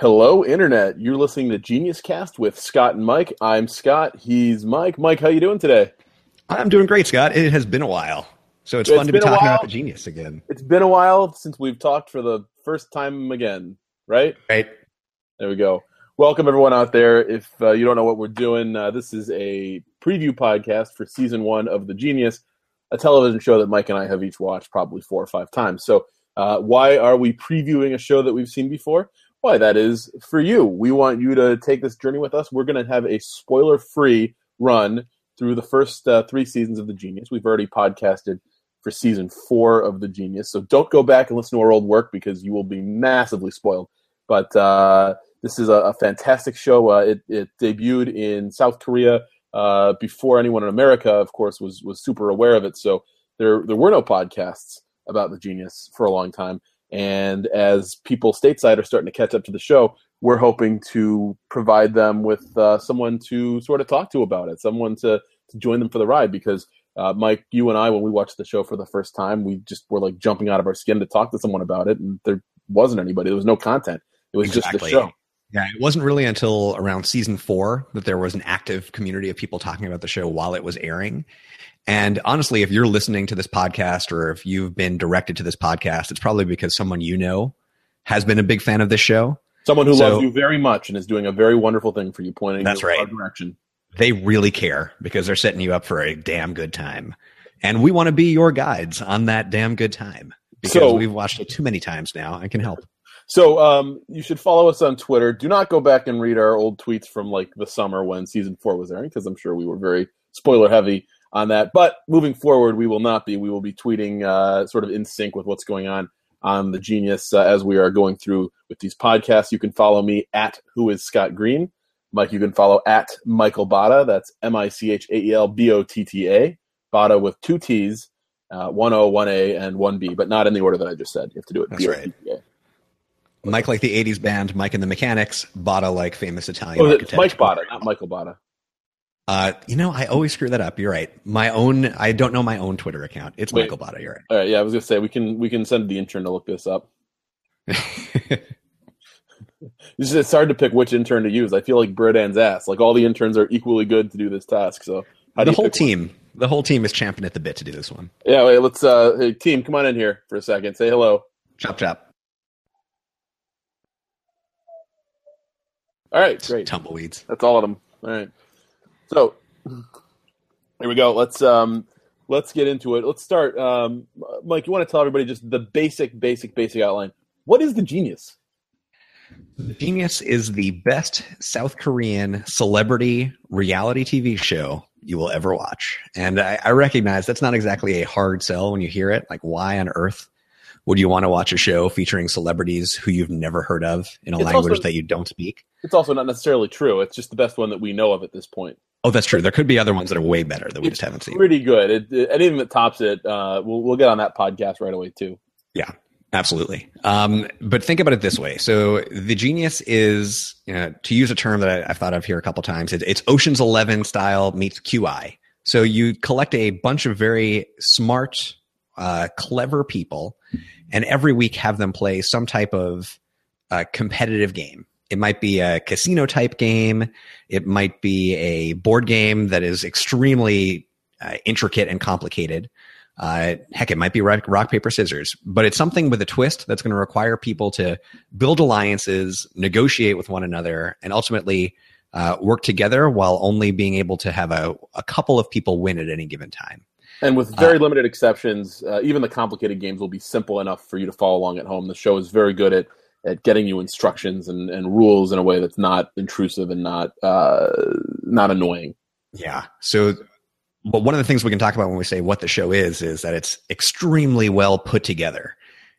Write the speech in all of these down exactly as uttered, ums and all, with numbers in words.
Hello, Internet. You're listening to Genius Cast with Scott and Mike. I'm Scott. He's Mike. Mike, how you doing today? I'm doing great, Scott. It has been a while, so it's, it's fun to be talking about The Genius again. It's been a while since we've talked for the first time again, right? Right. There we go. Welcome, everyone out there. If uh, you don't know what we're doing, uh, this is a preview podcast for Season one of The Genius, a television show that Mike and I have each watched probably four or five times. So uh, why are we previewing a show that we've seen before? Why, that is for you. We want you to take this journey with us. We're going to have a spoiler-free run through the first uh, three seasons of The Genius. We've already podcasted for season four of The Genius, so don't go back and listen to our old work because you will be massively spoiled. But uh, this is a, a fantastic show. Uh, it, it debuted in South Korea uh, before anyone in America, of course, was was super aware of it. So there there were no podcasts about The Genius for a long time. And as people stateside are starting to catch up to the show, we're hoping to provide them with uh, someone to sort of talk to about it, someone to, to join them for the ride. Because, uh, Mike, you and I, when we watched the show for the first time, we just were like jumping out of our skin to talk to someone about it. And there wasn't anybody. There was no content. It was exactly. just the show. Yeah, it wasn't really until around season four that there was an active community of people talking about the show while it was airing. And honestly, if you're listening to this podcast or if you've been directed to this podcast, it's probably because someone you know has been a big fan of this show. Someone who so, loves you very much and is doing a very wonderful thing for you, pointing that's in the right direction. They really care because they're setting you up for a damn good time. And we want to be your guides on that damn good time because so, we've watched it too many times now and can help. So um, you should follow us on Twitter. Do not go back and read our old tweets from like the summer when season four was airing, because I'm sure we were very spoiler heavy on that. But moving forward, we will not be. We will be tweeting uh, sort of in sync with what's going on on The Genius uh, as we are going through with these podcasts. You can follow me at Who Is Scott Green. Mike, you can follow at Michael Botta. That's M I C H A E L B O T T A. Botta with two T's, uh, one O, one A, and one B, but not in the order that I just said. You have to do it. That's right. Mike like the eighties band, Mike and the Mechanics, Botta like famous Italian oh, architect. Mike Botta, not Michael Botta. Uh, you know, I always screw that up. You're right. My own, I don't know my own Twitter account. It's Wait. Michael Botta. You're right. All right. Yeah, I was gonna say we can we can send the intern to look this up. It's, it's hard to pick which intern to use. I feel like Britan's ass. Like all the interns are equally good to do this task. So how do the you whole team, one? the whole team is champing at the bit to do this one. Yeah. Wait, let's uh, hey, team, come on in here for a second. Say hello. Chop chop. All right, great. Tumbleweeds. That's all of them. All right. So here we go. Let's um, let's get into it. Let's start. Um, Mike, you want to tell everybody just the basic, basic, basic outline. What is The Genius? The Genius is the best South Korean celebrity reality T V show you will ever watch. And I, I recognize that's not exactly a hard sell when you hear it. Like, why on earth would you want to watch a show featuring celebrities who you've never heard of in a it's language also, that you don't speak? It's also not necessarily true. It's just the best one that we know of at this point. Oh, that's true. There could be other ones that are way better that we it's just haven't seen. Pretty good. It, it, anything that tops it, uh, we'll, we'll get on that podcast right away too. Yeah, absolutely. Um, but think about it this way. So The Genius is, you know, to use a term that I, I've thought of here a couple times, it, it's Ocean's Eleven style meets Q I. So you collect a bunch of very smart, uh, clever people, and every week have them play some type of uh, competitive game. It might be a casino type game. It might be a board game that is extremely uh, intricate and complicated. Uh, heck, it might be rock, rock, paper, scissors. But it's something with a twist that's going to require people to build alliances, negotiate with one another, and ultimately uh, work together while only being able to have a, a couple of people win at any given time. And with very uh, limited exceptions, uh, even the complicated games will be simple enough for you to follow along at home. The show is very good at, at getting you instructions and, and rules in a way that's not intrusive and not uh, not annoying. Yeah. So, but one of the things we can talk about when we say what the show is, is that it's extremely well put together.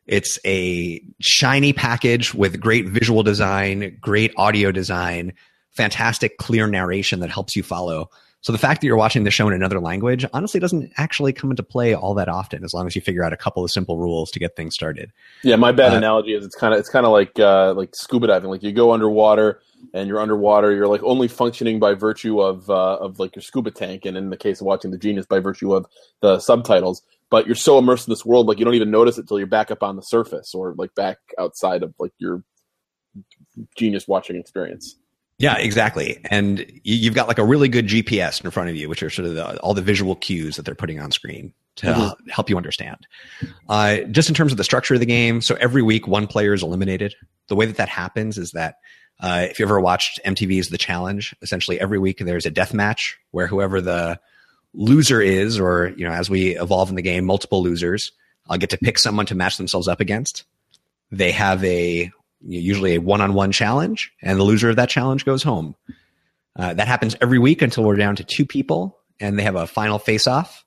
It's a shiny package with great visual design, great audio design, fantastic clear narration that helps you follow. So the fact that you're watching the show in another language honestly doesn't actually come into play all that often, as long as you figure out a couple of simple rules to get things started. Yeah, my bad uh, analogy is it's kind of it's kind of like uh, like scuba diving. Like you go underwater and you're underwater, you're like only functioning by virtue of uh, of like your scuba tank, and in the case of watching The Genius, by virtue of the subtitles. But you're so immersed in this world, like you don't even notice it till you're back up on the surface or like back outside of like your Genius watching experience. Yeah, exactly. And you've got like a really good G P S in front of you, which are sort of the, all the visual cues that they're putting on screen to mm-hmm. help you understand. Uh, just in terms of the structure of the game, so every week one player is eliminated. The way that that happens is that uh, if you ever watched M T V's The Challenge, essentially every week there's a death match where whoever the loser is, or you know, as we evolve in the game, multiple losers uh, get to pick someone to match themselves up against. They have a... usually a one-on-one challenge, and the loser of that challenge goes home. Uh, that happens every week until we're down to two people, and they have a final face-off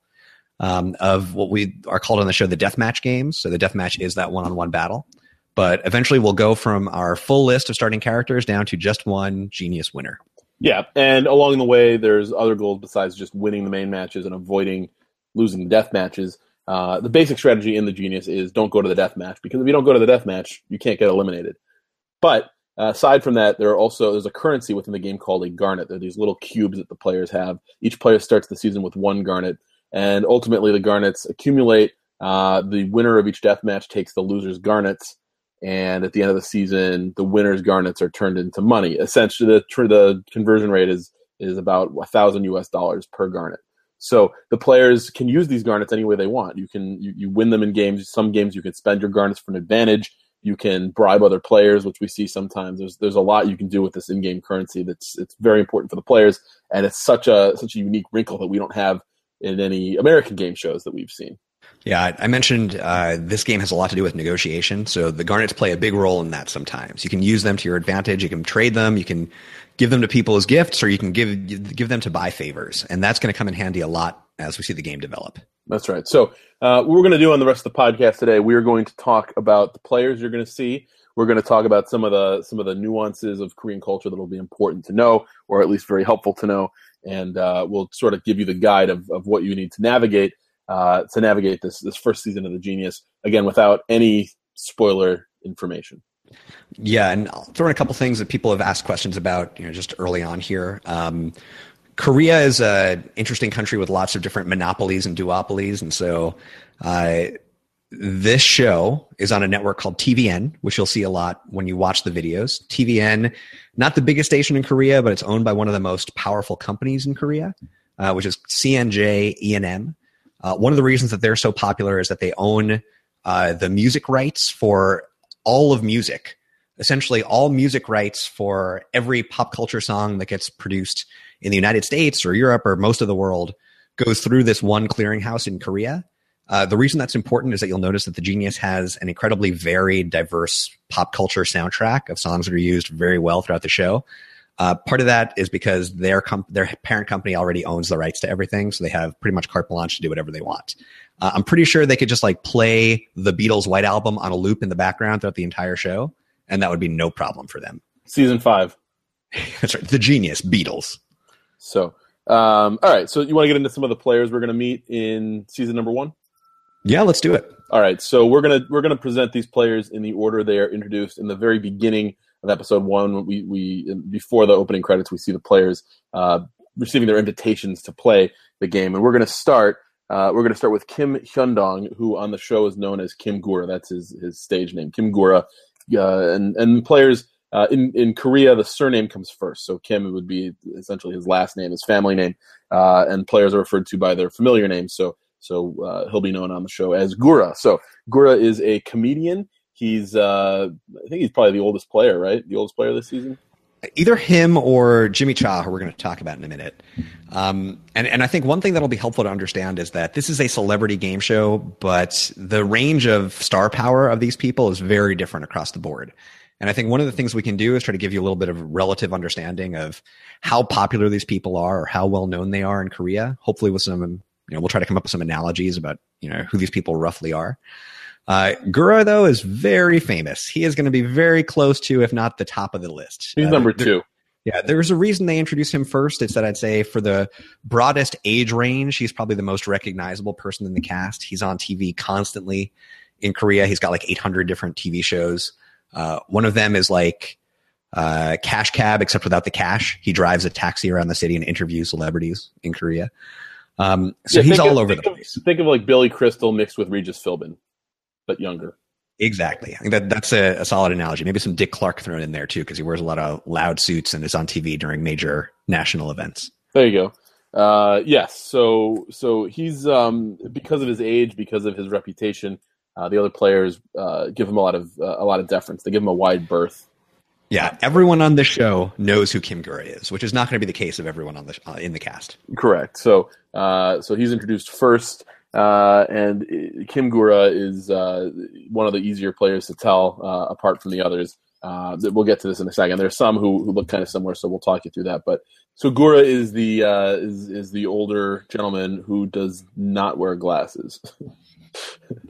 um, of what we are called on the show the deathmatch games. So the deathmatch is that one-on-one battle. But eventually we'll go from our full list of starting characters down to just one Genius winner. Yeah, and along the way, there's other goals besides just winning the main matches and avoiding losing the deathmatches. Uh, the basic strategy in the Genius is don't go to the deathmatch, because if you don't go to the deathmatch, you can't get eliminated. But uh, aside from that, there are also there's a currency within the game called a garnet. There are these little cubes that the players have. Each player starts the season with one garnet, and ultimately the garnets accumulate. Uh, the winner of each deathmatch takes the loser's garnets, and at the end of the season, the winner's garnets are turned into money. Essentially, the the conversion rate is is about a thousand U S dollars per garnet. So the players can use these garnets any way they want. You can you, you win them in games. Some games you can spend your garnets for an advantage. You can bribe other players, which we see sometimes. There's there's a lot you can do with this in-game currency. That's it's very important for the players, and it's such a such a unique wrinkle that we don't have in any American game shows that we've seen. Yeah, I mentioned uh, this game has a lot to do with negotiation. So the garnets play a big role in that. Sometimes you can use them to your advantage. You can trade them. You can give them to people as gifts, or you can give give them to buy favors, and that's going to come in handy a lot as we see the game develop. That's right. So uh, what we're going to do on the rest of the podcast today, we are going to talk about the players you're going to see. We're going to talk about some of the some of the nuances of Korean culture that will be important to know, or at least very helpful to know. And uh, we'll sort of give you the guide of, of what you need to navigate uh, to navigate this this first season of The Genius, again, without any spoiler information. Yeah, and I'll throw in a couple things that people have asked questions about, you know, just early on here. Um, Korea is an interesting country with lots of different monopolies and duopolies. And so uh, this show is on a network called T V N, which you'll see a lot when you watch the videos. T V N, not the biggest station in Korea, but it's owned by one of the most powerful companies in Korea, uh, which is C J E and M. Uh, one of the reasons that they're so popular is that they own uh, the music rights for all of music. Essentially all music rights for every pop culture song that gets produced in the United States or Europe or most of the world goes through this one clearinghouse in Korea. Uh, the reason that's important is that you'll notice that The Genius has an incredibly varied, diverse pop culture soundtrack of songs that are used very well throughout the show. Uh, part of that is because their comp- their parent company already owns the rights to everything, so they have pretty much carte blanche to do whatever they want. Uh, I'm pretty sure they could just like play the Beatles' White Album on a loop in the background throughout the entire show, and that would be no problem for them. Season five. That's right. The Genius, Beatles. So, um, all right. So you want to get into some of the players we're going to meet in season number one? Yeah, let's do it. All right. So we're going to we're going to present these players in the order they are introduced in the very beginning of episode one. We we before the opening credits, we see the players uh, receiving their invitations to play the game, and we're going to start. Uh, we're going to start with Kim Hyundong, who on the show is known as Kim Gura. That's his his stage name, Kim Gura. Uh, and and players uh, in in Korea, the surname comes first. So Kim would be essentially his last name, his family name, uh, and players are referred to by their familiar name. So so uh, he'll be known on the show as Gura. So Gura is a comedian. He's uh, I think he's probably the oldest player, right? The oldest player this season. Either him or Jimmy Cha, who we're going to talk about in a minute. Um, and and I think one thing that'll be helpful to understand is that this is a celebrity game show, but the range of star power of these people is very different across the board. And I think one of the things we can do is try to give you a little bit of relative understanding of how popular these people are or how well known they are in Korea. Hopefully, with some, you know, we'll try to come up with some analogies about, you know, who these people roughly are. Uh, Gura, though, is very famous. He is going to be very close to, if not the top of the list. He's uh, number there, two. Yeah, there's a reason they introduced him first. It's that I'd say for the broadest age range, he's probably the most recognizable person in the cast. He's on T V constantly in Korea. He's got like eight hundred different T V shows. Uh, one of them is like uh, Cash Cab, except without the cash. He drives a taxi around the city and interviews celebrities in Korea. Um, so yeah, he's all of, over the of, place. Think of like Billy Crystal mixed with Regis Philbin, but younger. Exactly. I think that that's a, a solid analogy. Maybe some Dick Clark thrown in there too, because he wears a lot of loud suits and is on T V during major national events. There you go. Uh, yes. So so he's um, because of his age, because of his reputation, uh, the other players uh, give him a lot of uh, a lot of deference. They give him a wide berth. Yeah, everyone on this show knows who Kim Gura is, which is not going to be the case of everyone on the uh, in the cast. Correct. So, uh, so he's introduced first, uh, and Kim Gura is uh, one of the easier players to tell uh, apart from the others. Uh, we'll get to this in a second. There's some who, who look kind of similar, so we'll talk you through that. But so Gura is the uh, is is the older gentleman who does not wear glasses.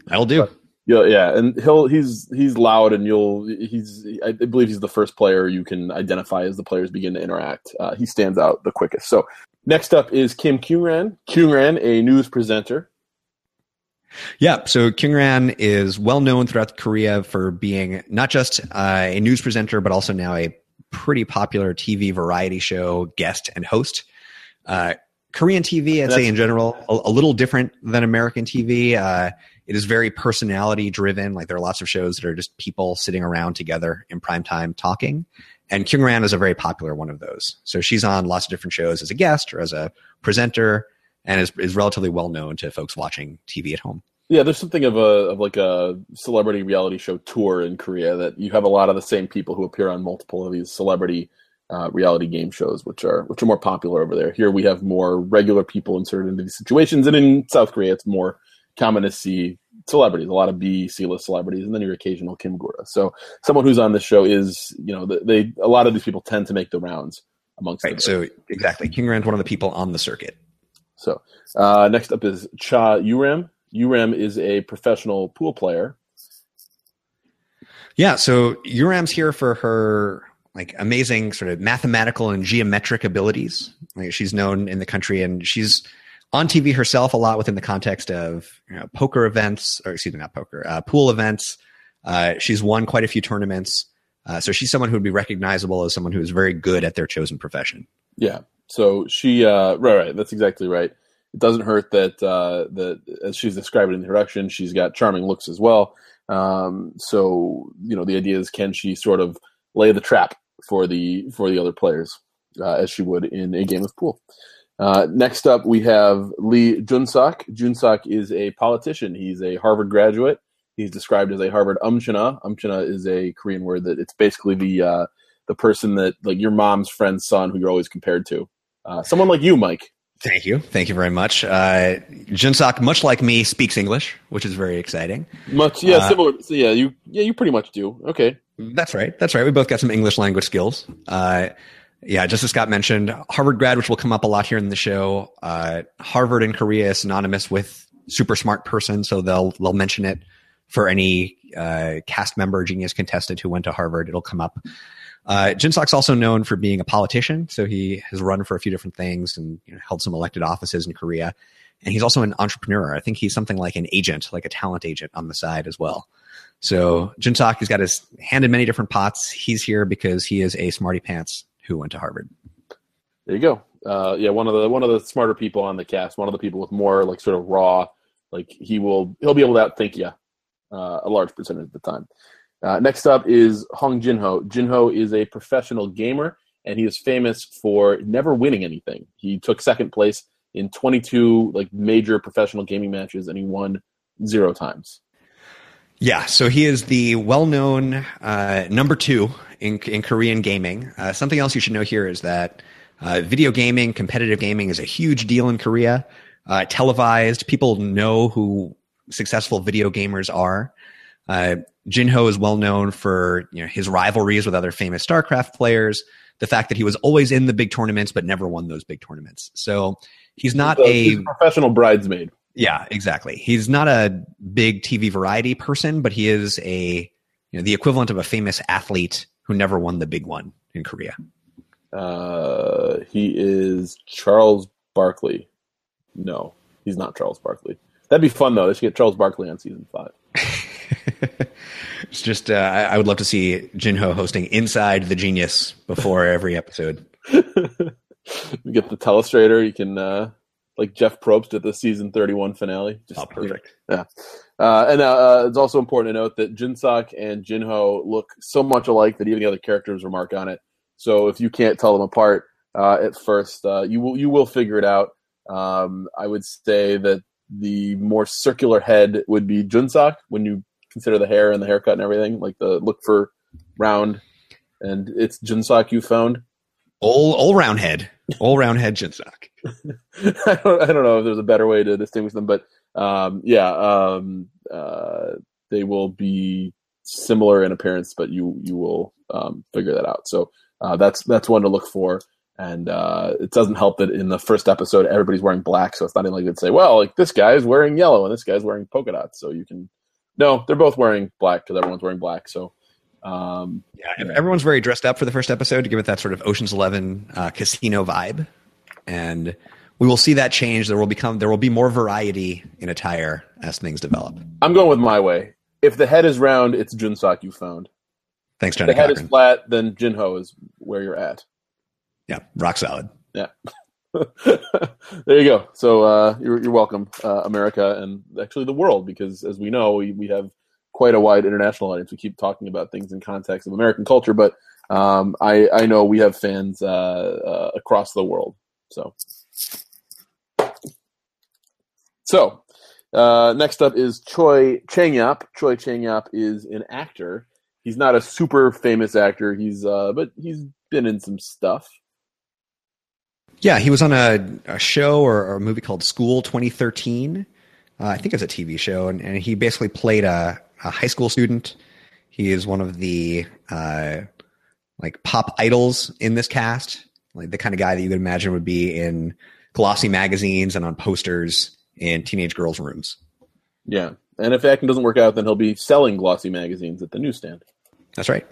That'll do. Yeah, yeah, and he'll he's he's loud, and you'll he's I believe he's the first player you can identify as the players begin to interact. Uh, he stands out the quickest. So next up is Kim Kyung-ran, Kyung-ran, a news presenter. Yeah, so Kyung-ran is well known throughout Korea for being not just uh, a news presenter, but also now a pretty popular T V variety show guest and host. Uh, Korean T V, I'd That's, say in general, a, a little different than American T V. Uh, It is very personality driven. Like there are lots of shows that are just people sitting around together in prime time talking. And Kyung-ran is a very popular one of those. So she's on lots of different shows as a guest or as a presenter, and is is relatively well known to folks watching T V at home. Yeah, there's something of a of like a celebrity reality show tour in Korea that you have a lot of the same people who appear on multiple of these celebrity uh, reality game shows, which are which are more popular over there. Here we have more regular people inserted into these situations, and in South Korea it's more common to see celebrities, a lot of B, C-list celebrities, and then your occasional Kim Gura. So someone who's on this show is, you know, they a lot of these people tend to make the rounds amongst right, them. So exactly, Kyung-ran's one of the people on the circuit. So uh, next up is Cha Yu-ram. Yu-ram is a professional pool player. Yeah, so Yu-ram's here for her like amazing sort of mathematical and geometric abilities. Like, she's known in the country, and she's on T V herself a lot within the context of you know, poker events, or excuse me, not poker, uh, pool events. Uh, she's won quite a few tournaments. Uh, so she's someone who would be recognizable as someone who is very good at their chosen profession. Yeah. So she, uh, right, right. That's exactly right. It doesn't hurt that, uh, that as she's described in the introduction, she's got charming looks as well. Um, so, you know, the idea is, can she sort of lay the trap for the, for the other players uh, as she would in a game of pool? Uh, next up, we have Lee Jun-seok. Jun-seok is a politician. He's a Harvard graduate. He's described as a Harvard umchana. Umchana is a Korean word that it's basically the uh, the person that like your mom's friend's son who you're always compared to. Uh, someone like you, Mike. Thank you. Thank you very much. Uh, Jun-seok, much like me, speaks English, which is very exciting. Much, yeah, uh, similar. So yeah, you yeah you pretty much do. Okay, that's right. That's right. We both got some English language skills. Uh, Yeah, just as Scott mentioned, Harvard grad, which will come up a lot here in the show. Uh, Harvard in Korea is synonymous with super smart person, so they'll they'll mention it for any uh, cast member, genius contestant who went to Harvard. It'll come up. Uh, Jin-seok's also known for being a politician, so he has run for a few different things and you know, held some elected offices in Korea. And he's also an entrepreneur. I think he's something like an agent, like a talent agent on the side as well. So Jin-seok has got his hand in many different pots. He's here because he is a smarty pants who went to Harvard. There you go. Uh, yeah, one of the one of the smarter people on the cast, one of the people with more like sort of raw, like he will he'll be able to outthink you uh, a large percentage of the time. Uh, next up is Hong Jin-ho. Jin-ho is a professional gamer, and he is famous for never winning anything. He took second place in twenty-two like major professional gaming matches, and he won zero times. Yeah, so he is the well-known uh, number two in, in Korean gaming. Uh, something else you should know here is that uh, video gaming, competitive gaming is a huge deal in Korea. Uh, televised, people know who successful video gamers are. Uh, Jin-ho is well-known for you know, his rivalries with other famous StarCraft players, the fact that he was always in the big tournaments but never won those big tournaments. So he's not he's a, a... He's a professional bridesmaid. Yeah, exactly. He's not a big T V variety person, but he is a you know, the equivalent of a famous athlete who never won the big one in Korea. Uh, he is Charles Barkley. No, he's not Charles Barkley. That'd be fun, though. They should get Charles Barkley on season five. It's just uh, I, I would love to see Jin-ho hosting Inside the Genius before every episode. You get the Telestrator. You can... Uh... like Jeff Probst at the season thirty-one finale. Just, oh, perfect. You know, yeah. Uh, and uh, it's also important to note that Jin-seok and Jin-ho look so much alike that even the other characters remark on it. So if you can't tell them apart uh, at first, uh, you will you will figure it out. Um, I would say that the more circular head would be Jun-seok when you consider the hair and the haircut and everything. Like the look for round, and it's Jun-seok you found. All all round head. All round head Jin-seok. I don't I don't know if there's a better way to distinguish them, but um, yeah, um, uh, they will be similar in appearance, but you you will um, figure that out. So uh, that's that's one to look for. And uh, it doesn't help that in the first episode everybody's wearing black, so it's not even like they'd say, well, like this guy is wearing yellow and this guy's wearing polka dots, so you can no, they're both wearing black because everyone's wearing black, so um, yeah, yeah, everyone's very dressed up for the first episode to give it that sort of Ocean's Eleven uh, casino vibe. And we will see that change. There will become there will be more variety in attire as things develop. I'm going with my way. If the head is round, it's Jun-seok you found. Thanks, Johnny. If the head Cochran. Is flat, then Jin-ho is where you're at. Yeah, rock solid. Yeah. There you go. So uh, you're, you're welcome, uh, America, and actually the world, because as we know, we, we have quite a wide international audience. We keep talking about things in context of American culture, but um, I, I know we have fans uh, uh, across the world. So, so uh, next up is Choi Chang-yeop. Choi Chang-yeop is an actor. He's not a super famous actor. He's uh, but he's been in some stuff. Yeah, he was on a, a show or, or a movie called School twenty thirteen. Uh, I think it's a T V show, and, and he basically played a, a high school student. He is one of the uh, like pop idols in this cast. Like the kind of guy that you could imagine would be in glossy magazines and on posters in teenage girls' rooms. Yeah. And if acting doesn't work out, then he'll be selling glossy magazines at the newsstand. That's right.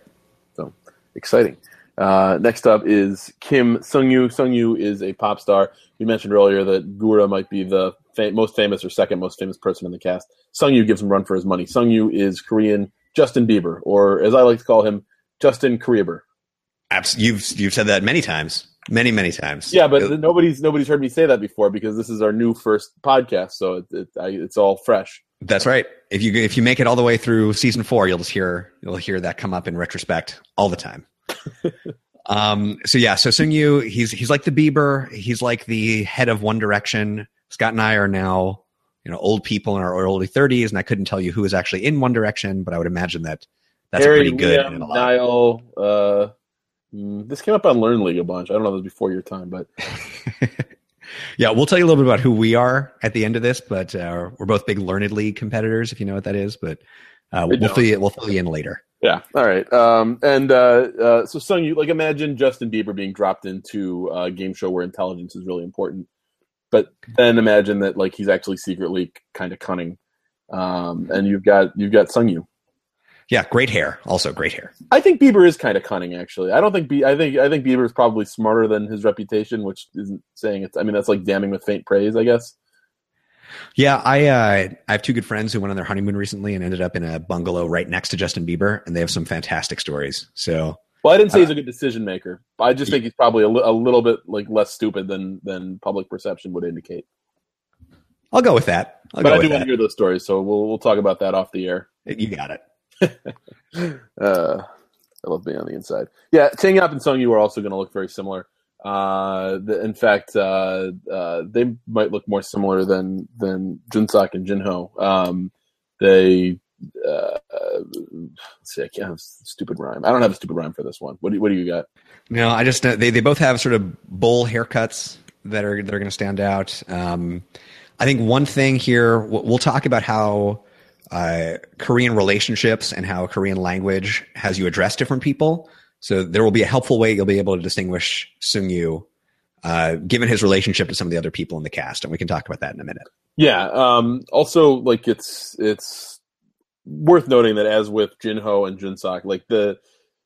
So exciting. Uh, next up is Kim Sung-gyu. Sung-gyu is a pop star. We mentioned earlier that Gura might be the fam- most famous or second most famous person in the cast. Sung-gyu gives him run for his money. Sung-gyu is Korean Justin Bieber, or as I like to call him, Justin Koreaber. Abs- you've You've said that many times. Many, many times. Yeah, but it, nobody's nobody's heard me say that before because this is our new first podcast, so it, it, I, it's all fresh. That's right. If you if you make it all the way through season four, you'll just hear you'll hear that come up in retrospect all the time. um. So yeah. So Sung-gyu, he's he's like the Bieber. He's like the head of One Direction. Scott and I are now you know old people in our early thirties, and I couldn't tell you who is actually in One Direction, but I would imagine that that's Harry, a pretty good. Liam, in a lot. Niall. Uh, This came up on Learned League a bunch. I don't know if it was before your time, but... Yeah, we'll tell you a little bit about who we are at the end of this, but uh, we're both big Learned League competitors, if you know what that is, but uh, we'll, fill you, we'll fill you in later. Yeah, all right. Um, and uh, uh, so, Sung-gyu, like imagine Justin Bieber being dropped into a game show where intelligence is really important, but then imagine that like he's actually secretly kind of cunning, um, and you've got you've got Sung-gyu. Yeah, great hair. Also great hair. I think Bieber is kind of cunning, actually. I don't think Be- I think I think Bieber is probably smarter than his reputation, which isn't saying it's. I mean, that's like damning with faint praise, I guess. Yeah, I uh, I have two good friends who went on their honeymoon recently and ended up in a bungalow right next to Justin Bieber, and they have some fantastic stories. So, well, I didn't say uh, he's a good decision maker. I just think he's probably a, li- a little bit like less stupid than than public perception would indicate. I'll go with that. I'll but go I do want to hear those stories, so we'll we'll talk about that off the air. You got it. uh, I love being on the inside. Yeah, Chang-yeop and Sung-gyu are also going to look very similar. Uh, the, in fact, uh, uh, they might look more similar than than Jun-seok and Jin-ho. Um, they uh, let's see. I can't have a stupid rhyme. I don't have a stupid rhyme for this one. What do What do you got? No, I just they they both have sort of bowl haircuts that are that are going to stand out. Um, I think one thing here we'll, we'll talk about how. Uh, Korean relationships and how Korean language has you address different people. So there will be a helpful way you'll be able to distinguish Sung-gyu, uh, given his relationship to some of the other people in the cast, and we can talk about that in a minute. Yeah. Um, also, like it's it's worth noting that as with Jin-ho and Jun-seok, like the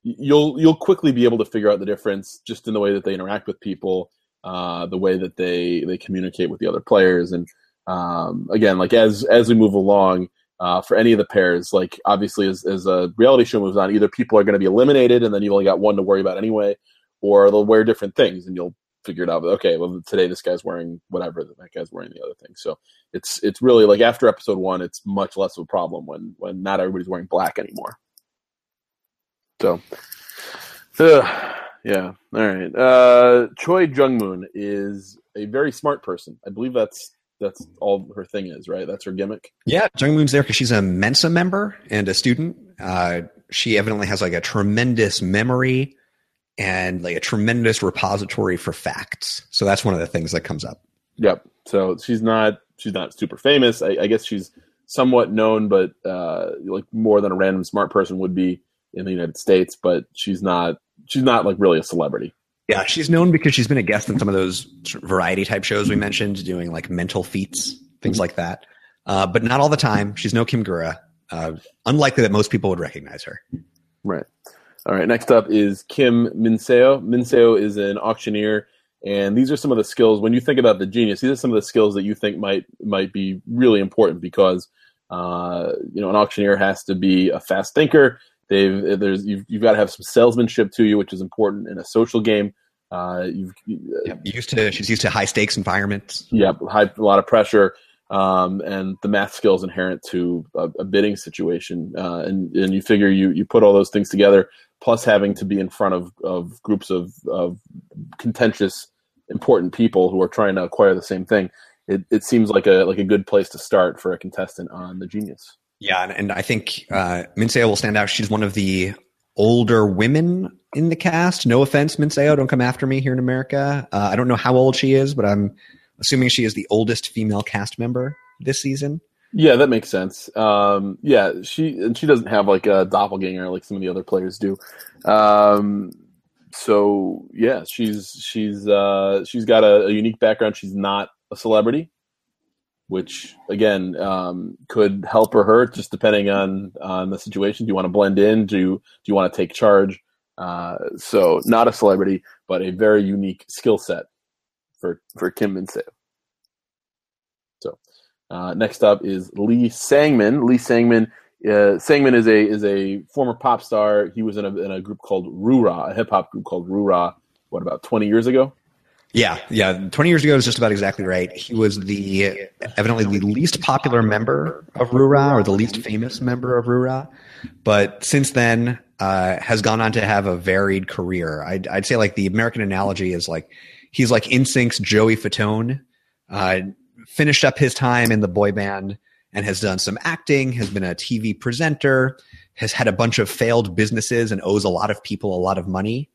you'll you'll quickly be able to figure out the difference just in the way that they interact with people, uh, the way that they they communicate with the other players, and um, again, like as as we move along. Uh, for any of the pairs, like obviously as, as a reality show moves on, either people are going to be eliminated and then you've only got one to worry about anyway, or they'll wear different things and you'll figured out, okay, well, today this guy's wearing whatever, that guy's wearing the other thing. So it's it's really, like, after episode one, it's much less of a problem when, when not everybody's wearing black anymore. So, uh, yeah, all right. Uh, Choi Jung-moon is a very smart person. I believe that's that's all her thing is, right? That's her gimmick? Yeah, Jung-moon's there because she's a Mensa member and a student. Uh, she evidently has, like, a tremendous memory and, like, a tremendous repository for facts. So that's one of the things that comes up. Yep. So she's not she's not super famous. I, I guess she's somewhat known, but uh, like more than a random smart person would be in the United States. But she's not she's not like really a celebrity. Yeah, she's known because she's been a guest on some of those variety type shows we mentioned, doing like mental feats, things like that. Uh, but not all the time. She's no Kim Gura. Uh, unlikely that most people would recognize her. Right. All right, next up is Kim Min-seo. Min-seo is an auctioneer, and these are some of the skills. When you think about The Genius, these are some of the skills that you think might might be really important because uh, you know, an auctioneer has to be a fast thinker. They've there's you've you've got to have some salesmanship to you, which is important in a social game. Uh, you've yep, used to she's used to high stakes environments. Yeah, high, a lot of pressure. Um, and the math skills inherent to a, a bidding situation. Uh, and, and you figure you, you put all those things together, plus having to be in front of, of groups of, of contentious, important people who are trying to acquire the same thing. It, it seems like a like a good place to start for a contestant on The Genius. Yeah, and, and I think uh, Min-seo will stand out. She's one of the older women in the cast. No offense, Min-seo, don't come after me here in America. Uh, I don't know how old she is, but I'm assuming she is the oldest female cast member this season. Yeah, that makes sense. Um, yeah, she and she doesn't have like a doppelganger like some of the other players do. Um, so yeah, she's she's uh, she's got a, a unique background. She's not a celebrity, which again um, could help or hurt just depending on on the situation. Do you want to blend in? Do you, do you want to take charge? Uh, so not a celebrity, but a very unique skill set for for Kim Min-seo. So uh, next up is Lee Sang-min. Lee Sang-min, uh, Sang-min is a is a former pop star. He was in a in a group called RuRa, a hip hop group called RuRa. What, about twenty years ago? Yeah, yeah, twenty years ago is just about exactly right. He was the evidently the least popular member of RuRa, or the least famous member of RuRa, but since then uh, has gone on to have a varied career. I'd, I'd say like the American analogy is like, he's like NSYNC's Joey Fatone, uh, finished up his time in the boy band and has done some acting, has been a T V presenter, has had a bunch of failed businesses and owes a lot of people a lot of money.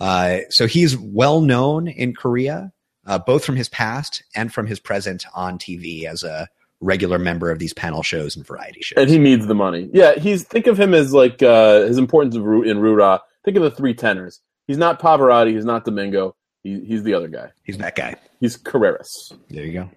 Uh, so he's well known in Korea, uh, both from his past and from his present on T V as a regular member of these panel shows and variety shows. And he needs the money. Yeah, he's think of him as like uh, his importance of in RuRa. Think of the three tenors. He's not Pavarotti. He's not Domingo. He's the other guy. He's that guy. He's Carreras. There you go.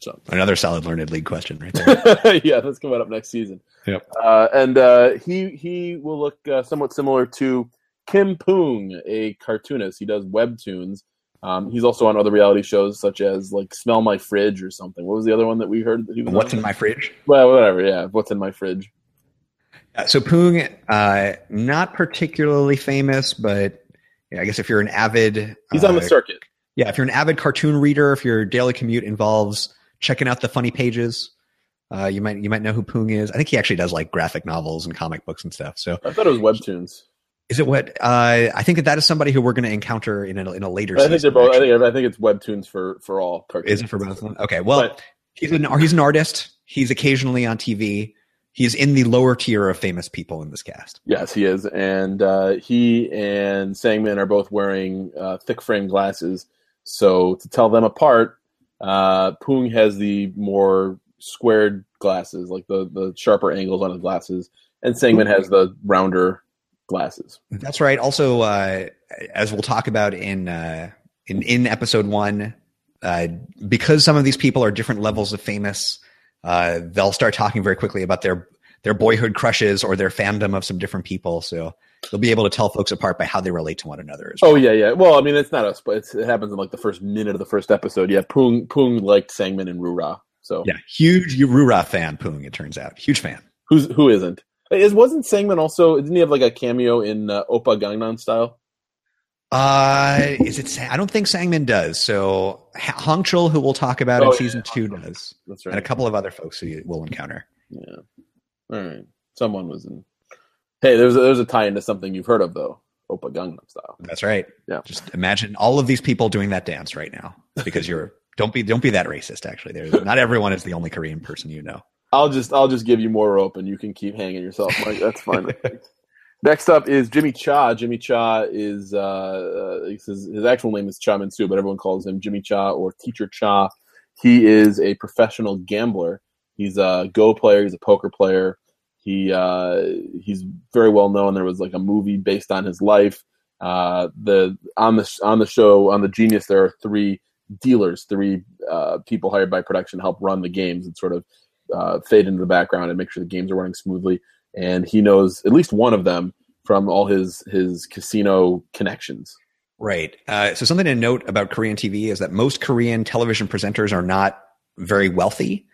So another solid Learned League question right there. Yeah, that's coming up next season. Yep. Uh, and uh, he he will look uh, somewhat similar to Kim Poong, a cartoonist. He does webtoons. Um, he's also on other reality shows such as like Smell My Fridge or something. What was the other one that we heard? That he was What's on? In My Fridge? Well, whatever. Yeah, What's in My Fridge. Uh, so Poong, uh, not particularly famous, but I guess if you're an avid... He's uh, on the circuit. Yeah, if you're an avid cartoon reader, if your daily commute involves checking out the funny pages, uh, you might you might know who Poong is. I think he actually does like graphic novels and comic books and stuff. So I thought it was webtoons. Is it what... Uh, I think that that is somebody who we're going to encounter in a, in a later I season. Think they're both, I, think, I think it's webtoons for, for all cartoons. Is it for both of them? Okay, well, but, he's an he's an artist. He's occasionally on T V. He's in the lower tier of famous people in this cast. Yes, he is. And uh, he and Sang-min are both wearing uh, thick frame glasses. So to tell them apart, uh, Poong has the more squared glasses, like the, the sharper angles on his glasses. And Sang-min has the rounder glasses. That's right. Also, uh, as we'll talk about in, uh, in, in episode one, uh, because some of these people are different levels of famous, Uh, they'll start talking very quickly about their, their boyhood crushes or their fandom of some different people. So they'll be able to tell folks apart by how they relate to one another as well. Oh, yeah, yeah. Well, I mean, it's not us, but it's, it happens in like the first minute of the first episode. Yeah, Poong, Poong liked Sang-min and RuRa. So. Yeah, huge RuRa fan, Poong, it turns out. Huge fan. Who's, who isn't? It wasn't Sang-min also, didn't he have like a cameo in uh, Oppa Gangnam Style? Uh, is it? Sang- I don't think Sang-min does. So Hong Chul, who we'll talk about oh, in yeah, season two, does. That's right. And a couple of other folks who we'll encounter. Yeah. All right. Someone was in. Hey, there's a, there's a tie into something you've heard of though, Oppa Gangnam Style. That's right. Yeah. Just imagine all of these people doing that dance right now because you're don't be don't be that racist. Actually, there's not everyone is the only Korean person you know. I'll just I'll just give you more rope and you can keep hanging yourself. Like, that's fine. Next up is Jimmy Cha. Jimmy Cha is uh, his, his actual name is Cha Min-seo, but everyone calls him Jimmy Cha or Teacher Cha. He is a professional gambler. He's a Go player. He's a poker player. He uh, he's very well known. There was like a movie based on his life. Uh, the on the on the show on The Genius, there are three dealers, three uh, people hired by production to help run the games and sort of uh, fade into the background and make sure the games are running smoothly. And he knows at least one of them from all his his casino connections. Right. Uh, so something to note about Korean T V is that most Korean television presenters are not very wealthy.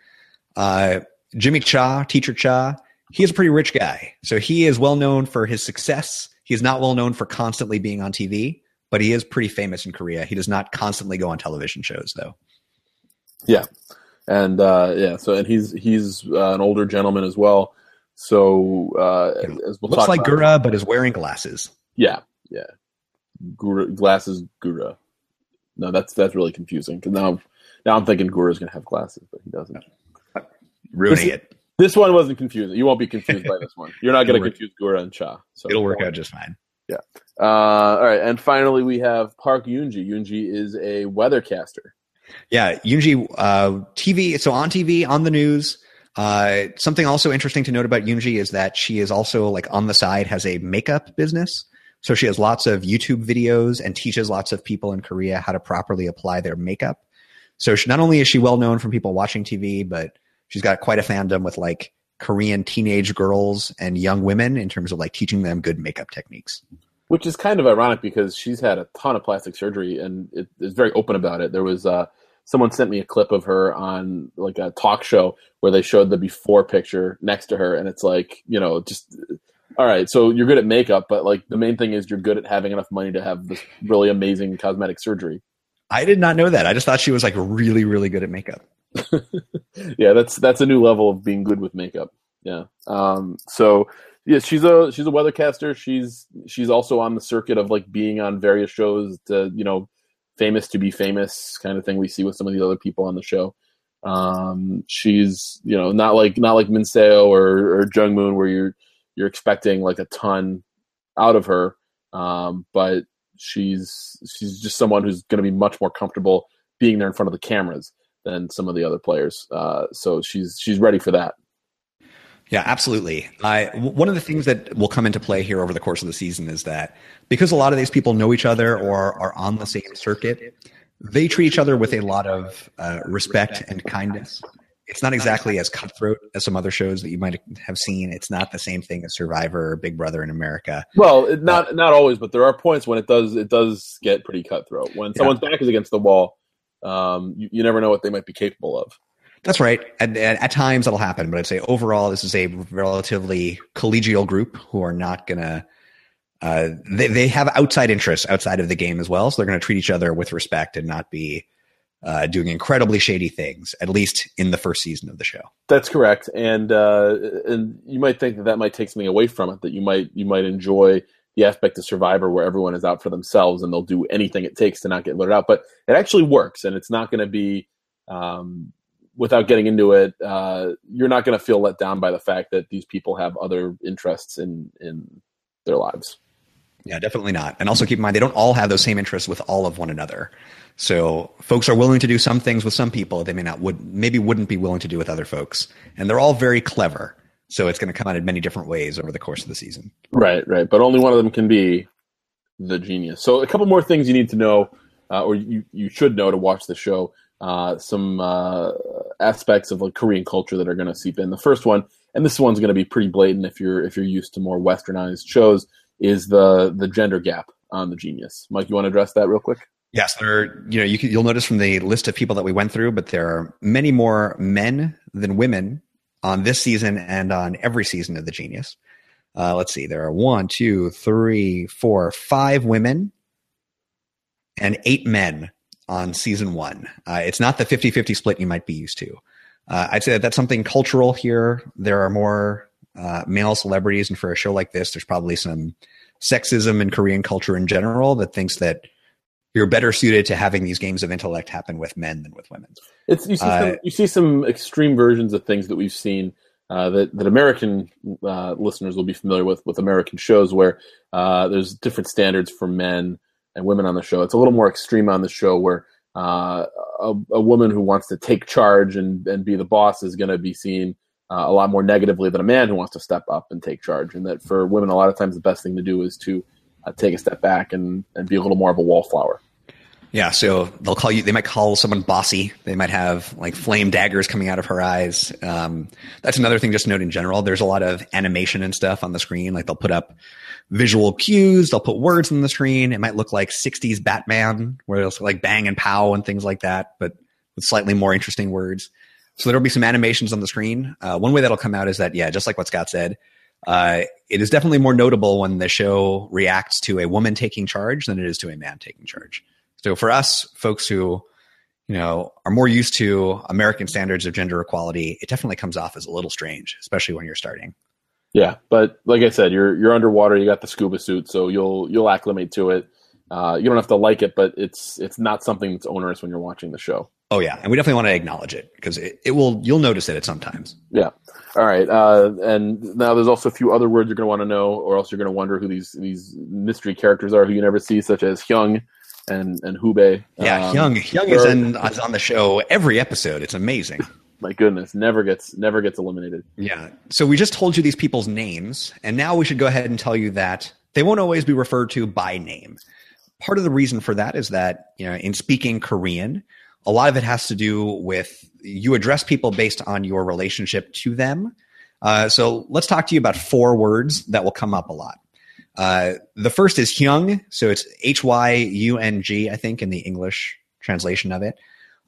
Uh, Jimmy Cha, Teacher Cha, he is a pretty rich guy. So he is well known for his success. He's not well known for constantly being on T V, but he is pretty famous in Korea. He does not constantly go on television shows, though. Yeah. And uh, yeah, so and he's he's uh, an older gentleman as well. So, uh, as we'll looks talk like about, Gura, but is wearing glasses. Yeah, yeah, Gura, glasses Gura. No, that's that's really confusing because now, now I'm thinking Gura is going to have glasses, but he doesn't. No. Ruining this, it. This one wasn't confusing. You won't be confused by this one. You're not going to confuse Gura and Cha. So it'll work out just fine. Yeah. Uh, all right, and finally we have Park Yoon-ji. Yoon-ji is a weathercaster. Yeah, Yoon-ji. Uh, T V. So on T V, on the news. Uh, something also interesting to note about Yoonji is that she is also like on the side has a makeup business. So she has lots of YouTube videos and teaches lots of people in Korea how to properly apply their makeup. So she, not only is she well known from people watching T V, but she's got quite a fandom with like Korean teenage girls and young women in terms of like teaching them good makeup techniques. Which is kind of ironic because she's had a ton of plastic surgery and it is very open about it. There was, uh, someone sent me a clip of her on like a talk show where they showed the before picture next to her. And it's like, you know, just, all right, so you're good at makeup, but like the main thing is you're good at having enough money to have this really amazing cosmetic surgery. I did not know that. I just thought she was like really, really good at makeup. Yeah. That's, that's a new level of being good with makeup. Yeah. Um, so yeah, she's a, she's a weathercaster. She's, she's also on the circuit of like being on various shows to, you know, famous to be famous kind of thing we see with some of the other people on the show. Um, she's, you know, not like not like Min-seo or, or Jung-moon where you're you're expecting like a ton out of her, um, but she's she's just someone who's going to be much more comfortable being there in front of the cameras than some of the other players. Uh, so she's she's ready for that. Yeah, absolutely. I, one of the things that will come into play here over the course of the season is that because a lot of these people know each other or are on the same circuit, they treat each other with a lot of uh, respect and kindness. It's not exactly as cutthroat as some other shows that you might have seen. It's not the same thing as Survivor or Big Brother in America. Well, not not always, but there are points when it does it does get pretty cutthroat. When someone's yeah. back is against the wall, um, you, you never know what they might be capable of. That's right. And, and at times that'll happen, but I'd say overall this is a relatively collegial group who are not going to uh, – they, they have outside interests outside of the game as well, so they're going to treat each other with respect and not be uh, doing incredibly shady things, at least in the first season of the show. That's correct. And uh, and you might think that that might take something away from it, that you might you might enjoy the aspect of Survivor where everyone is out for themselves and they'll do anything it takes to not get voted out. But it actually works, and it's not going to be um, – without getting into it, uh, you're not going to feel let down by the fact that these people have other interests in, in their lives. Yeah, definitely not. And also keep in mind, they don't all have those same interests with all of one another. So folks are willing to do some things with some people they may not would maybe wouldn't be willing to do with other folks. And they're all very clever. So it's going to come out in many different ways over the course of the season. Right, right. But only one of them can be the genius. So a couple more things you need to know, uh, or you, you should know to watch the show. Uh, some uh, aspects of like Korean culture that are going to seep in. The first one, and this one's going to be pretty blatant if you're if you're used to more westernized shows, is the the gender gap on The Genius. Mike, you want to address that real quick? Yes, there are, you know you can, you'll notice from the list of people that we went through, but there are many more men than women on this season and on every season of The Genius. Uh, let's see, there are one, two, three, four, five women and eight men on season one. Uh, it's not the fifty-fifty split you might be used to. Uh, I'd say that that's something cultural here. There are more uh, male celebrities, and for a show like this, there's probably some sexism in Korean culture in general that thinks that you're better suited to having these games of intellect happen with men than with women. It's you see uh, some, you see some extreme versions of things that we've seen uh, that that American uh, listeners will be familiar with with American shows where uh, there's different standards for men and women on the show. It's a little more extreme on the show where uh, a, a woman who wants to take charge and, and be the boss is going to be seen uh, a lot more negatively than a man who wants to step up and take charge. And that for women, a lot of times the best thing to do is to Uh, take a step back and, and be a little more of a wallflower. Yeah, so they'll call you. They might call someone bossy. They might have like flame daggers coming out of her eyes. Um, that's another thing. Just to note in general, there's a lot of animation and stuff on the screen. Like they'll put up visual cues. They'll put words on the screen. It might look like sixties Batman, where it's like bang and pow and things like that, but with slightly more interesting words. So there'll be some animations on the screen. Uh, one way that'll come out is that yeah, just like what Scott said. Uh, it is definitely more notable when the show reacts to a woman taking charge than it is to a man taking charge. So for us, folks who, you know, are more used to American standards of gender equality, it definitely comes off as a little strange, especially when you're starting. Yeah, but like I said, you're you're underwater. You got the scuba suit, so you'll you'll acclimate to it. Uh, you don't have to like it, but it's it's not something that's onerous when you're watching the show. Oh, yeah. And we definitely want to acknowledge it because it, it will, you'll notice it at sometimes. Yeah. All right. Uh, and now there's also a few other words you're going to want to know, or else you're going to wonder who these, these mystery characters are who you never see, such as Hyung and, and Hubei. Yeah. Um, Hyung. Hyung is, in, is on the show every episode. It's amazing. My goodness. Never gets, never gets eliminated. Yeah. So we just told you these people's names, and now we should go ahead and tell you that they won't always be referred to by name. Part of the reason for that is that, you know, in speaking Korean, a lot of it has to do with you address people based on your relationship to them. Uh, so let's talk to you about four words that will come up a lot. Uh, the first is Hyung. So it's H Y U N G, I think, in the English translation of it.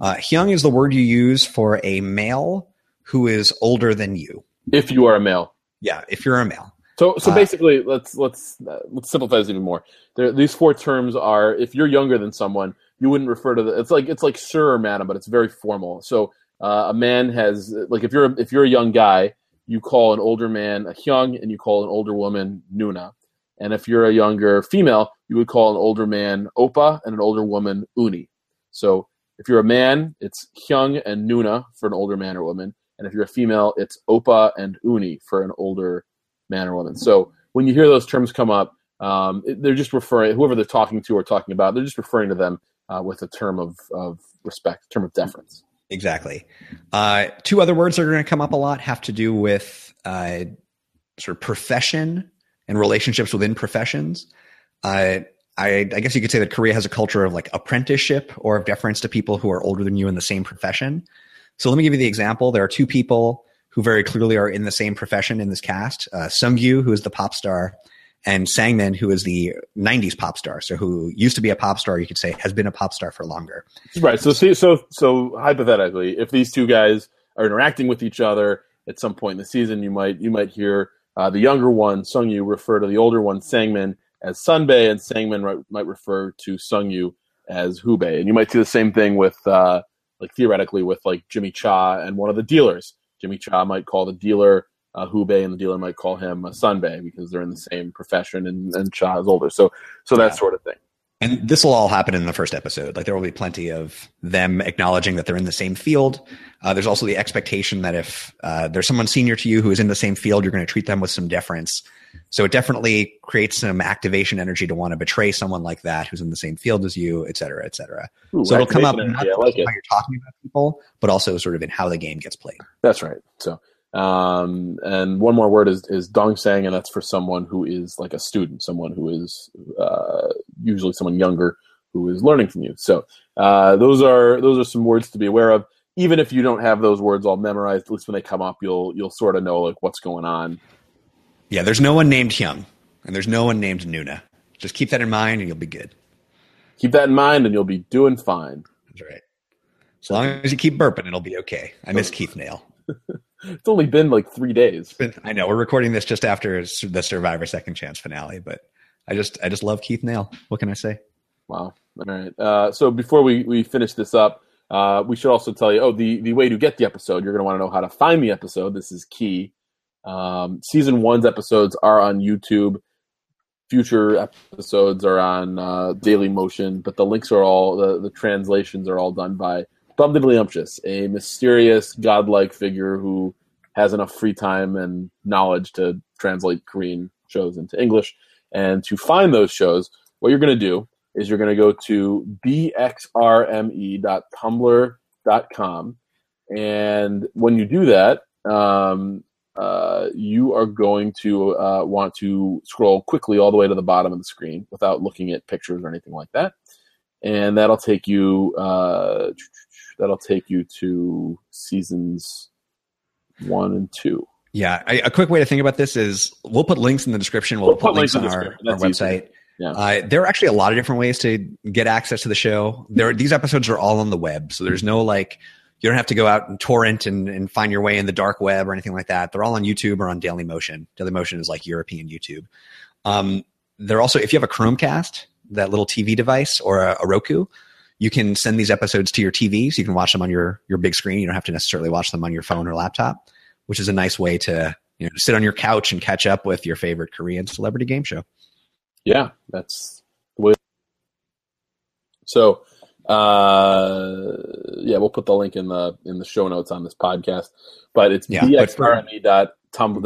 Uh, Hyung is the word you use for a male who is older than you. If you are a male. Yeah, if you're a male. So so basically, uh, let's let's uh, let's simplify this even more. There, these four terms are, if you're younger than someone, you wouldn't refer to the, it's like it's like sir or madam, but it's very formal. So uh, a man has like if you're a, if you're a young guy, you call an older man a hyung, and you call an older woman nuna. And if you're a younger female, you would call an older man oppa and an older woman uni. So if you're a man, it's hyung and nuna for an older man or woman, and if you're a female, it's oppa and uni for an older man or woman. So when you hear those terms come up, um, they're just referring whoever they're talking to or talking about. They're just referring to them uh, with a term of of respect, a term of deference. Exactly. Uh, two other words that are going to come up a lot have to do with uh, sort of profession and relationships within professions. Uh, I, I guess you could say that Korea has a culture of like apprenticeship or of deference to people who are older than you in the same profession. So let me give you the example. There are two people who very clearly are in the same profession in this cast, uh, Sung-gyu, who is the pop star, and Sang-min, who is the nineties pop star, so who used to be a pop star, you could say, has been a pop star for longer. Right, so so, so, so hypothetically, if these two guys are interacting with each other at some point in the season, you might you might hear uh, the younger one, Sung-gyu, refer to the older one, Sang-min, as Sunbae, and Sang-min re- might refer to Sung-gyu as Hubei. And you might see the same thing with, uh, like theoretically, with like Jimmy Cha and one of the dealers. Jimmy Cha might call the dealer uh, Hubei, and the dealer might call him uh, Sunbae because they're in the same profession, and, and Cha is older. So so that yeah. sort of thing. And this will all happen in the first episode. Like there will be plenty of them acknowledging that they're in the same field. Uh, there's also the expectation that if uh, there's someone senior to you who is in the same field, you're going to treat them with some deference. So it definitely creates some activation energy to want to betray someone like that who's in the same field as you, et cetera, et cetera. Ooh, so it'll come up not just like how you're talking about people, but also sort of in how the game gets played. That's right. So, um, and one more word is, is dongsang, and that's for someone who is like a student, someone who is uh, usually someone younger who is learning from you. So uh, those are those are some words to be aware of. Even if you don't have those words all memorized, at least when they come up, you'll you'll sort of know like what's going on. Yeah, there's no one named Hyung, and there's no one named Nuna. Just keep that in mind, and you'll be good. Keep that in mind, and you'll be doing fine. That's right. As long as you keep burping, it'll be okay. I miss Keith Nail. It's only been like three days. Been, I know. We're recording this just after the Survivor Second Chance finale, but I just I just love Keith Nail. What can I say? Wow. All right. Uh, so before we, we finish this up, uh, we should also tell you, oh, the, the way to get the episode. You're going to want to know how to find the episode. This is key. Um, season one's episodes are on YouTube. Future episodes are on uh, Daily Motion, but the links are all, the, the translations are all done by Bumptedly Umptious, a mysterious, godlike figure who has enough free time and knowledge to translate Korean shows into English. And to find those shows, what you're going to do is you're going to go to b x r m e dot tumblr dot com. And when you do that, um, uh, you are going to uh, want to scroll quickly all the way to the bottom of the screen without looking at pictures or anything like that. And that'll take you uh, that'll take you to seasons one and two. Yeah, I, a quick way to think about this is we'll put links in the description. We'll, we'll put, put links on our, our website. Yeah. Uh, there are actually a lot of different ways to get access to the show. There, these episodes are all on the web, so there's no like you don't have to go out and torrent and, and find your way in the dark web or anything like that. They're all on YouTube or on Daily Motion. Daily Motion is like European YouTube. Um, they're also, if you have a Chromecast, that little T V device, or a, a Roku, you can send these episodes to your T V so you can watch them on your, your big screen. You don't have to necessarily watch them on your phone or laptop, which is a nice way to, you know, sit on your couch and catch up with your favorite Korean celebrity game show. Yeah, that's the way. So, uh, yeah, we'll put the link in the in the show notes on this podcast, but it's yeah, b x r m e dot tumblr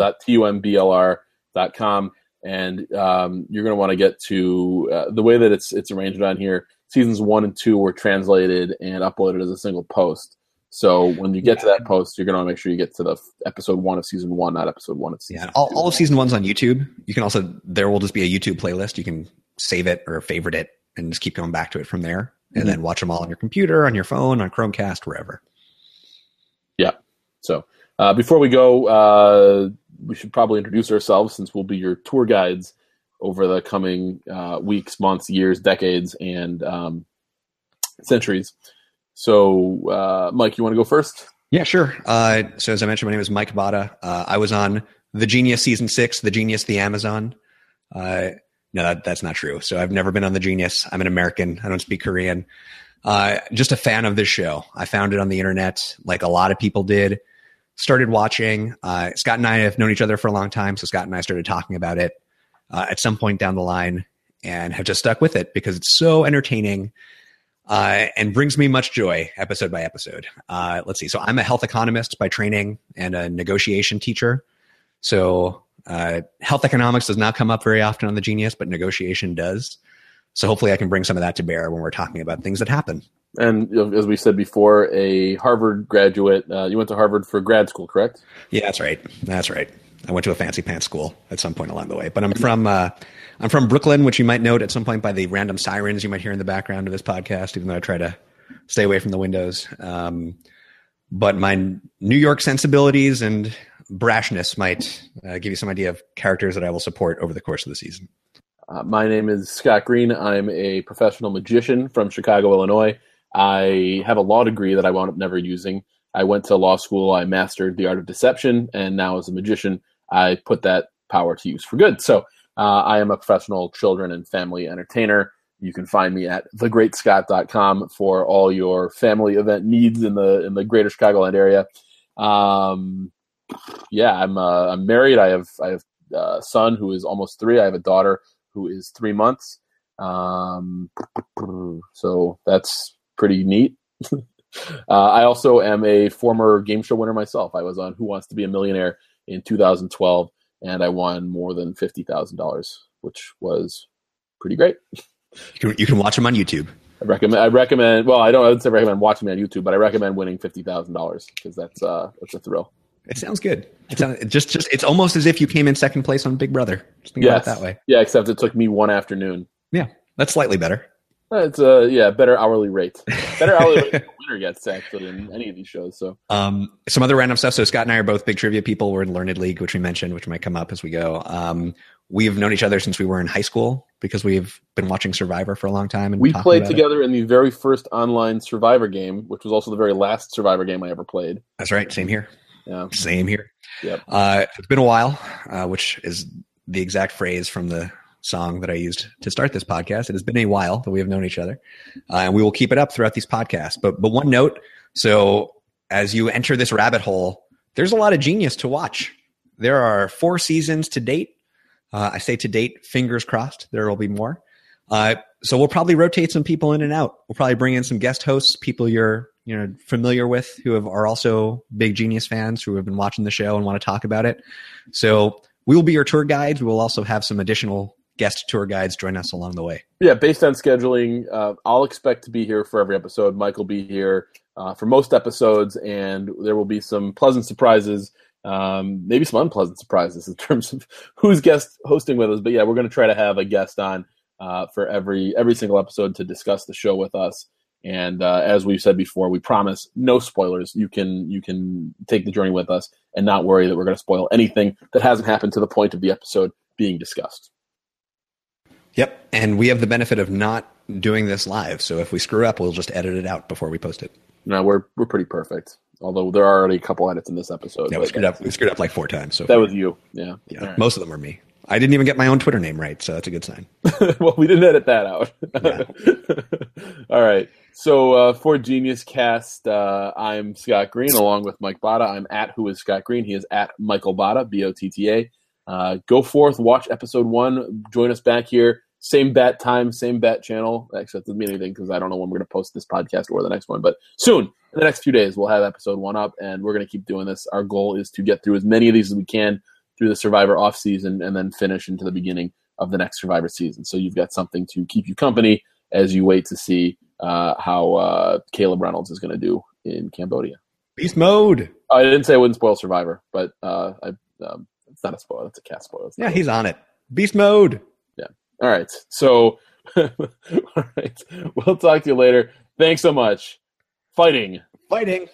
dot com. And um, you're going to want to get to uh, the way that it's it's arranged on here. Seasons one and two were translated and uploaded as a single post. So when you get yeah. to that post, you're going to want to make sure you get to the f- episode one of season one, not episode one of season yeah. all, two. All of season one's on YouTube. You can also, there will just be a YouTube playlist. You can save it or favorite it and just keep going back to it from there. And mm-hmm. then watch them all on your computer, on your phone, on Chromecast, wherever. Yeah. So uh, before we go, uh, we should probably introduce ourselves since we'll be your tour guides over the coming uh, weeks, months, years, decades, and um, centuries. So, uh, Mike, you want to go first? Yeah, sure. Uh, so as I mentioned, my name is Mike Bada. Uh, I was on The Genius Season six, The Genius, The Amazon. Uh, no, that, that's not true. So I've never been on The Genius. I'm an American. I don't speak Korean. Uh, just a fan of this show. I found it on the internet like a lot of people did. Started watching. Uh, Scott and I have known each other for a long time, so Scott and I started talking about it uh, at some point down the line and have just stuck with it because it's so entertaining uh, and brings me much joy episode by episode. Uh, let's see. So I'm a health economist by training and a negotiation teacher. So uh, health economics does not come up very often on The Genius, but negotiation does. So hopefully I can bring some of that to bear when we're talking about things that happen. And as we said before, a Harvard graduate. Uh, you went to Harvard for grad school, correct? Yeah, that's right. That's right. I went to a fancy pants school at some point along the way. But I'm from uh, I'm from Brooklyn, which you might note at some point by the random sirens you might hear in the background of this podcast, even though I try to stay away from the windows. Um, but my New York sensibilities and brashness might uh, give you some idea of characters that I will support over the course of the season. Uh, my name is Scott Green. I'm a professional magician from Chicago, Illinois. I have a law degree that I wound up never using. I went to law school. I mastered the art of deception. And now as a magician, I put that power to use for good. So uh, I am a professional children and family entertainer. You can find me at the great scott dot com for all your family event needs in the in the greater Chicagoland area. Um, yeah, I'm uh, I'm married. I have, I have a son who is almost three. I have a daughter who is three months. Um, so that's pretty neat. uh, I also am a former game show winner myself. I was on Who Wants to Be a Millionaire in two thousand twelve, and I won more than fifty thousand dollars, which was pretty great. You can, you can watch them on YouTube. I recommend. I recommend. Well, I don't. I would say recommend watching me on YouTube, but I recommend winning fifty thousand dollars because that's uh, that's a thrill. It sounds good. It sounds, just, just it's almost as if you came in second place on Big Brother. Just think yes. about it that way. Yeah, except it took me one afternoon. Yeah, that's slightly better. It's a yeah better hourly rate, better hourly rate than the winner gets actually in any of these shows. So um, some other random stuff. So Scott and I are both big trivia people. We're in Learned League, which we mentioned, which might come up as we go. Um, we have known each other since we were in high school because we've been watching Survivor for a long time. And we played together it. in the very first online Survivor game, which was also the very last Survivor game I ever played. That's right. Same here. Yeah. Same here. Yep. Uh, it's been a while, uh, which is the exact phrase from the song that I used to start this podcast. It has been a while that we have known each other, uh, and we will keep it up throughout these podcasts. But but one note, so as you enter this rabbit hole, there's a lot of Genius to watch. There are four seasons to date. Uh, I say to date, fingers crossed, there will be more. Uh, so we'll probably rotate some people in and out. We'll probably bring in some guest hosts, people you're you know familiar with who have, are also big Genius fans who have been watching the show and want to talk about it. So we will be your tour guides. We'll also have some additional guest tour guides join us along the way. Yeah, based on scheduling, uh, I'll expect to be here for every episode. Mike will be here uh, for most episodes, and there will be some pleasant surprises. Um, maybe some unpleasant surprises in terms of who's guest hosting with us. But yeah, we're going to try to have a guest on uh, for every every single episode to discuss the show with us. And uh, as we've said before, we promise no spoilers. You can you can take the journey with us and not worry that we're going to spoil anything that hasn't happened to the point of the episode being discussed. Yep, and we have the benefit of not doing this live. So if we screw up, we'll just edit it out before we post it. No, we're we're pretty perfect. Although there are already a couple edits in this episode. Yeah, we screwed up. We screwed up like four times. So that was you. Yeah, yeah. Right. Most of them are me. I didn't even get my own Twitter name right, so that's a good sign. Well, we didn't edit that out. Yeah. All right. So uh, for Genius Cast, uh, I'm Scott Green, along with Mike Botta. I'm at Who Is Scott Green. He is at Michael Botta, B O T T A. Uh, go forth, watch episode one. Join us back here. Same bat time, same bat channel. Actually, that doesn't mean anything because I don't know when we're going to post this podcast or the next one. But soon, in the next few days, we'll have episode one up, and we're going to keep doing this. Our goal is to get through as many of these as we can through the Survivor offseason and then finish into the beginning of the next Survivor season. So you've got something to keep you company as you wait to see uh, how uh, Caleb Reynolds is going to do in Cambodia. Beast mode! I didn't say I wouldn't spoil Survivor, but uh, I, um, it's not a spoiler. It's a cast spoiler. Yeah, he's on it. Beast mode! All right. So, all right. We'll talk to you later. Thanks so much. Fighting. Fighting.